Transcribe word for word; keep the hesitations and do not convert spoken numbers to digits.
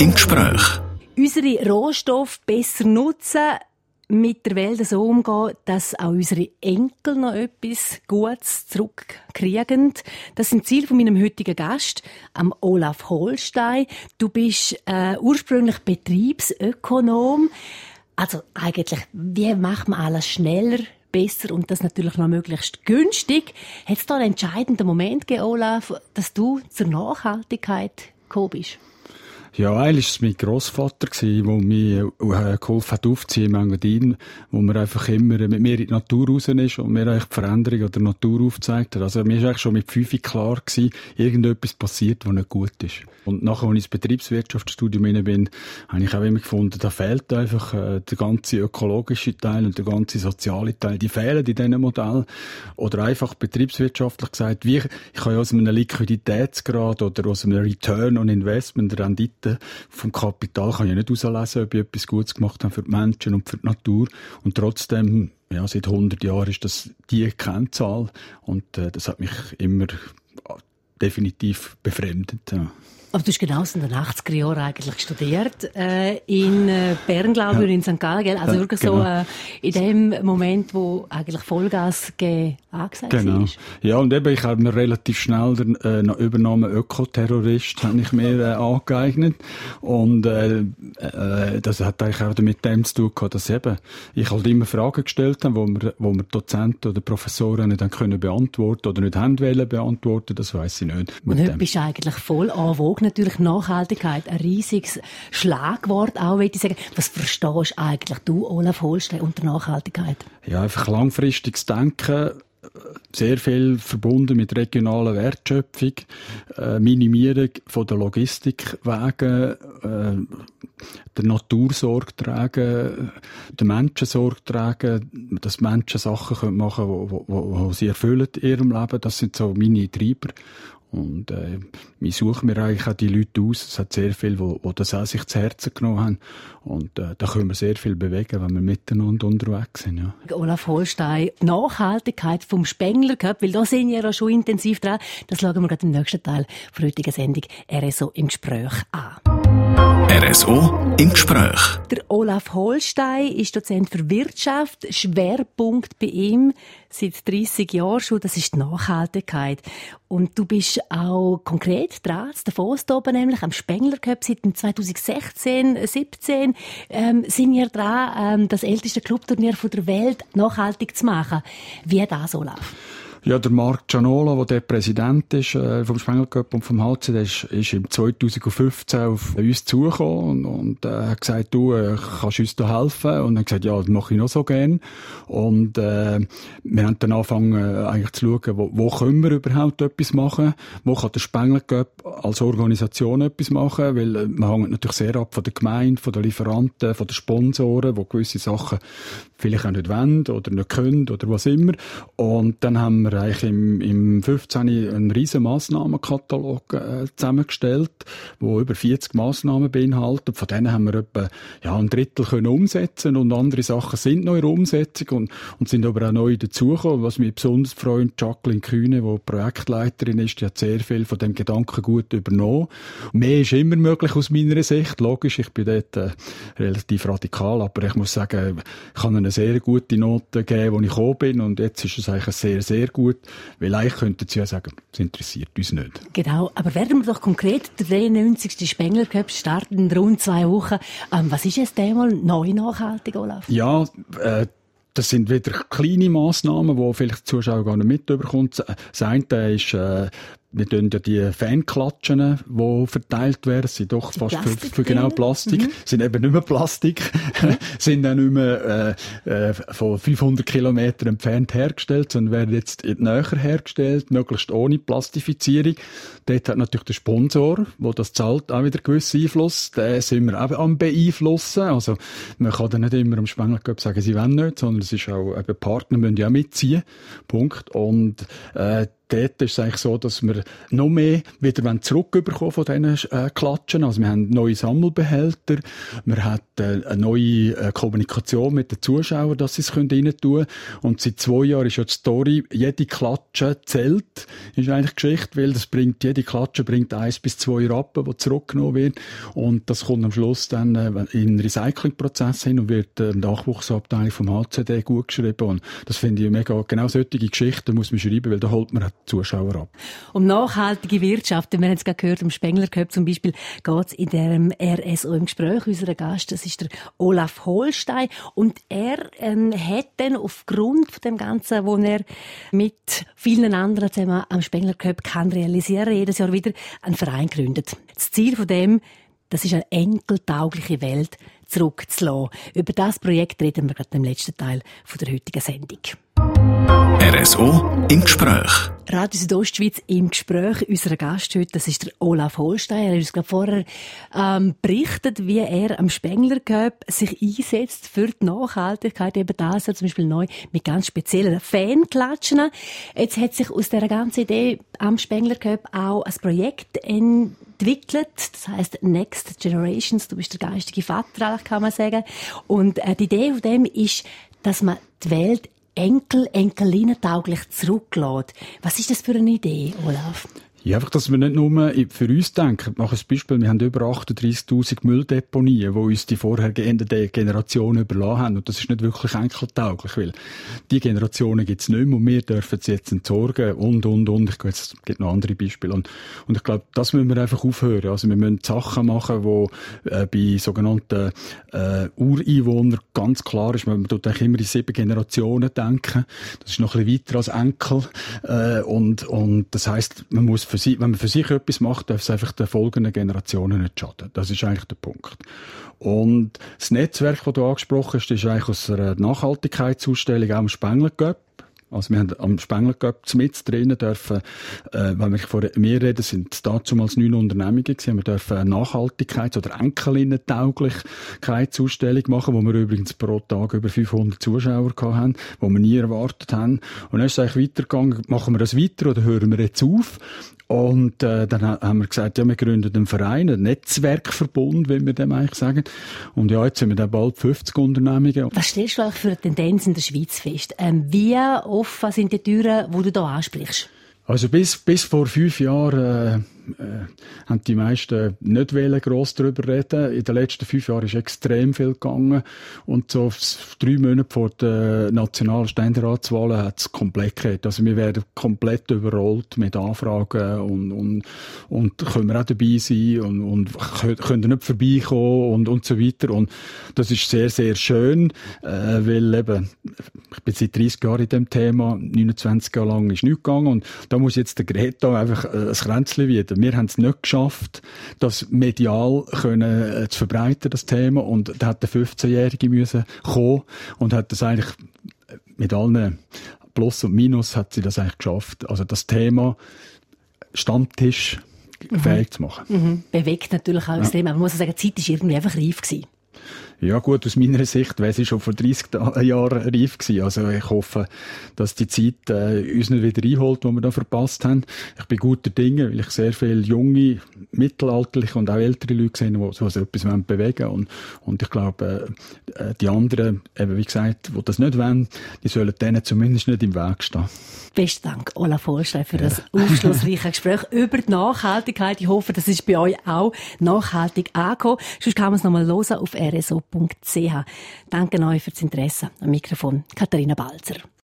im Gespräch. Unsere Rohstoffe besser nutzen, mit der Welt so umgehen, dass auch unsere Enkel noch etwas Gutes zurückkriegen. Das ist ein Ziel von meinem heutigen Gast, am Olaf Holstein. Du bist äh, ursprünglich Betriebsökonom. Also eigentlich, wie macht man alles schneller, besser und das natürlich noch möglichst günstig? Hat es da einen entscheidenden Moment gegeben, Olaf, dass du zur Nachhaltigkeit gekommen bist? Ja, eigentlich war es mein Grossvater, der mir äh, geholfen hat aufzuziehen, Engadin, wo man einfach immer mit mir in die Natur raus ist und mir eigentlich die Veränderung an der Natur aufgezeigt hat. Also mir war eigentlich schon mit fünf klar gewesen, irgendetwas passiert, was nicht gut ist. Und nachher, als ich ins Betriebswirtschaftsstudium hinein bin, habe ich auch immer gefunden, da fehlt einfach äh, der ganze ökologische Teil und der ganze soziale Teil. Die fehlen in diesem Modell. Oder einfach betriebswirtschaftlich gesagt, wie ich, ich kann ja aus einem Liquiditätsgrad oder aus einem Return on Investment Rendite vom Kapital kann ich nicht herauslesen, ob ich etwas Gutes gemacht habe für die Menschen und für die Natur. Und trotzdem, ja, seit hundert Jahren ist das die Kennzahl. Und äh, das hat mich immer definitiv befremdet. Ja. Aber du hast genau in den achtziger Jahren eigentlich studiert, äh, in äh, Bern, glaube ich, ja. Und in Sankt Gallen, gell? Also ja, wirklich genau. so äh, in dem Moment, wo eigentlich Vollgas gegeben angesagt ist. Genau. War. Ja, und eben, ich habe mir relativ schnell den äh, Übernahme Ökoterrorist habe ich mir äh, angeeignet. Und äh, äh, das hat eigentlich auch mit dem zu tun gehabt, dass eben ich halt immer Fragen gestellt habe, wo mir, wo mir Dozenten oder Professoren nicht können beantworten oder nicht haben wollen beantworten, das weiss ich nicht. Und heute bist du eigentlich voll anwogen. Natürlich Nachhaltigkeit, ein riesiges Schlagwort auch, würde ich sagen. Was verstehst eigentlich du, Olaf Holstein, unter Nachhaltigkeit? Ja, einfach langfristiges Denken, sehr viel verbunden mit regionaler Wertschöpfung, äh, Minimierung von der Logistikwege, äh, der Natur Sorge tragen, den Menschen Sorge tragen, dass Menschen Sachen machen können, die, die, die sie erfüllen in ihrem Leben. Das sind so meine Treiber. Und äh, wir suchen mir eigentlich auch die Leute aus. Es hat sehr viele, die das auch sich zu Herzen genommen haben. Und äh, da können wir sehr viel bewegen, wenn wir miteinander unterwegs sind. Ja. Olaf Holstein, die Nachhaltigkeit vom Spengler Cup, weil da sind wir ja schon intensiv dran. Das schauen wir gerade im nächsten Teil der heutigen Sendung R S O im Gespräch an. R S O im Gespräch. Der Olaf Holstein ist Dozent für Wirtschaft. Schwerpunkt bei ihm seit dreissig Jahren schon, das ist die Nachhaltigkeit. Und du bist auch konkret dran, davon oben nämlich am Spengler Cup seit zweitausendsechzehn, siebzehn ähm, sind wir dran, ähm, das älteste Clubturnier der Welt nachhaltig zu machen. Wie das, Olaf? Ja, der Marc Gianola, der der Präsident ist äh, vom Spengler Cup und vom H C D, ist, ist im zweitausendfünfzehn auf uns zugekommen und, und äh, hat gesagt, du äh, kannst uns da helfen. Und er hat gesagt, ja, das mache ich noch so gern. Und äh, wir haben dann angefangen äh, eigentlich zu schauen, wo, wo können wir überhaupt etwas machen, wo kann der Spengler Cup als Organisation etwas machen, weil äh, man hängt natürlich sehr ab von der Gemeinde, von den Lieferanten, von den Sponsoren, die gewisse Sachen vielleicht auch nicht wollen oder nicht können oder was immer. Und dann haben wir eigentlich im, im fünfzehn einen riesen Massnahmenkatalog äh, zusammengestellt, wo über vierzig Massnahmen beinhaltet. Von denen haben wir etwa ja, ein Drittel können umsetzen und andere Sachen sind noch in der Umsetzung und, und sind aber auch neu dazugekommen. Was mich besonders freut, Jacqueline Kühne, die Projektleiterin ist, die hat sehr viel von dem Gedankengut übernommen. Mehr ist immer möglich aus meiner Sicht. Logisch, ich bin dort äh, relativ radikal, aber ich muss sagen, ich kann eine sehr gute Note geben, wo ich gekommen bin und jetzt ist es eigentlich ein sehr, sehr gut. Gut, weil eigentlich könnten Sie ja sagen, das interessiert uns nicht. Genau, aber werden wir doch konkret, der dreiundneunzigste Spengler Cup startet in rund zwei Wochen. Ähm, was ist jetzt einmal neu nachhaltig, Olaf? Ja, äh, das sind wieder kleine Massnahmen, die vielleicht die Zuschauer gar nicht mitbekommen. Das eine ist... Äh, Wir tun ja die Fanklatschen, die verteilt werden, sind doch die fast für, für genau Plastik. Mhm. Sind eben nicht mehr Plastik. Mhm. Sind auch nicht mehr, äh, äh, von fünfhundert Kilometern entfernt hergestellt, sondern werden jetzt näher hergestellt, möglichst ohne Plastifizierung. Dort hat natürlich der Sponsor, der das zahlt, auch wieder gewissen Einfluss. Den sind wir auch am beeinflussen. Also, man kann dann nicht immer am Spengler Cup sagen, sie wollen nicht, sondern es ist auch, eben Partner müssen ja auch mitziehen. Punkt. Und, äh, dort ist es eigentlich so, dass wir noch mehr wieder zurückbekommen von diesen äh, Klatschen. Also wir haben neue Sammelbehälter, wir haben äh, eine neue äh, Kommunikation mit den Zuschauern, dass sie es rein tun können. Und seit zwei Jahren ist ja die Story, jede Klatsche zählt, ist eigentlich Geschichte, weil das bringt, jede Klatsche bringt eins bis zwei Rappen, die zurückgenommen wird. Und das kommt am Schluss dann äh, in den Recyclingprozess hin und wird äh, im Nachwuchsabteil vom H C D gut geschrieben. Und das finde ich mega, genau solche Geschichten muss man schreiben, weil da holt man Zuschauer ab. Um nachhaltige Wirtschaft, wir haben es gerade gehört, um Spengler Cup zum Beispiel, geht es in diesem R S O im Gespräch. Unser Gast, das ist der Olaf Holstein. Und er ähm, hat dann aufgrund von dem Ganzen, was er mit vielen anderen zusammen am Spengler Cup kann realisieren kann, jedes Jahr wieder einen Verein gegründet. Das Ziel von dem, das ist eine enkeltaugliche Welt zurückzulassen. Über das Projekt reden wir gerade im letzten Teil von der heutigen Sendung. R S O im Gespräch. Radio Südostschweiz im Gespräch. Unser Gast heute, das ist der Olaf Holstein. Er hat uns gerade vorher ähm, berichtet, wie er am Spengler Cup sich einsetzt für die Nachhaltigkeit. Eben das ja zum Beispiel neu mit ganz speziellen Fanklatschen. Jetzt hat sich aus dieser ganzen Idee am Spengler Cup auch ein Projekt entwickelt. Das heisst Next Generations. Du bist der geistige Vater, kann man sagen. Und äh, die Idee von dem ist, dass man die Welt Enkel, Enkelinnen tauglich zurücklässt. Was ist das für eine Idee, Olaf? Ja, einfach, dass wir nicht nur für uns denken. Ich mache ein Beispiel. Wir haben über achtunddreissigtausend Mülldeponien, wo uns die vorher geänderten Generationen überlassen haben. Und das ist nicht wirklich enkeltauglich, weil die Generationen gibt es nicht mehr und wir dürfen sie jetzt entsorgen und, und, und. Ich glaube, es gibt noch andere Beispiele. Und, und ich glaube, das müssen wir einfach aufhören. Also wir müssen Sachen machen, wo äh, bei sogenannten äh, Ureinwohnern ganz klar ist, man tut eigentlich immer in sieben Generationen denken. Das ist noch ein bisschen weiter als Enkel. Äh, und, und das heisst, man muss Für sie, wenn man für sich etwas macht, darf es einfach den folgenden Generationen nicht schaden. Das ist eigentlich der Punkt. Und das Netzwerk, das du angesprochen hast, ist eigentlich aus einer Nachhaltigkeitsausstellung auch am Spengler Cup. Also, wir haben am Spengler Cup mit drinnen dürfen, äh, wenn wir von mir reden, sind dazumals neun Unternehmungen gewesen. Wir dürfen eine Nachhaltigkeits- oder Enkelinnen-Tauglichkeitsausstellung machen, wo wir übrigens pro Tag über fünfhundert Zuschauer gehabt haben, wo wir nie erwartet haben. Und dann ist es eigentlich weitergegangen, machen wir das weiter oder hören wir jetzt auf? Und äh, dann haben wir gesagt, ja, wir gründen einen Verein, einen Netzwerkverbund, wie wir dem eigentlich sagen. Und ja, jetzt sind wir dann bald fünfzig Unternehmungen. Was stellst du eigentlich für eine Tendenz in der Schweiz fest? Ähm, wie offen sind die Türen, die du hier ansprichst? Also bis, bis vor fünf Jahren äh, äh, haben die meisten nicht wollen gross darüber reden. In den letzten fünf Jahren ist extrem viel gegangen. Und so drei Monate vor der nationalen Ständeratswahl hat es komplett gehabt. Also wir werden komplett überrollt mit Anfragen und, und, und können wir auch dabei sein und, und können nicht vorbeikommen und, und so weiter. Und das ist sehr, sehr schön, äh, weil eben, ich bin seit dreissig Jahren in dem Thema, neunundzwanzig Jahre lang ist nichts gegangen und da muss jetzt der Greta einfach ein Kränzchen wieder. Wir haben es nicht geschafft, das medial können, äh, zu verbreiten, das Thema. Und da hat der fünfzehnjährige müssen kommen und hat das eigentlich mit allen Plus und Minus hat sie das eigentlich geschafft. Also das Thema Stammtisch mhm. fähig zu machen. Mhm. Bewegt natürlich auch extrem. Ja. Man muss sagen, die Zeit war irgendwie einfach reif gewesen. Ja gut, aus meiner Sicht wäre sie schon vor dreissig Jahren reif gewesen. Also ich hoffe, dass die Zeit äh, uns nicht wieder einholt, die wir da verpasst haben. Ich bin guter Dinge, weil ich sehr viele junge, mittelalterliche und auch ältere Leute sehe, die so etwas bewegen wollen. Und, und ich glaube, äh, die anderen, eben wie gesagt, die das nicht wollen, die sollen denen zumindest nicht im Weg stehen. Besten Dank, Olaf Holstein, für ja. das aufschlussreiche Gespräch über die Nachhaltigkeit. Ich hoffe, das ist bei euch auch nachhaltig angekommen. Sonst kann man es nochmal hören auf R S O punkt c h. Danke euch für das Interesse. Am Mikrofon Katharina Balzer.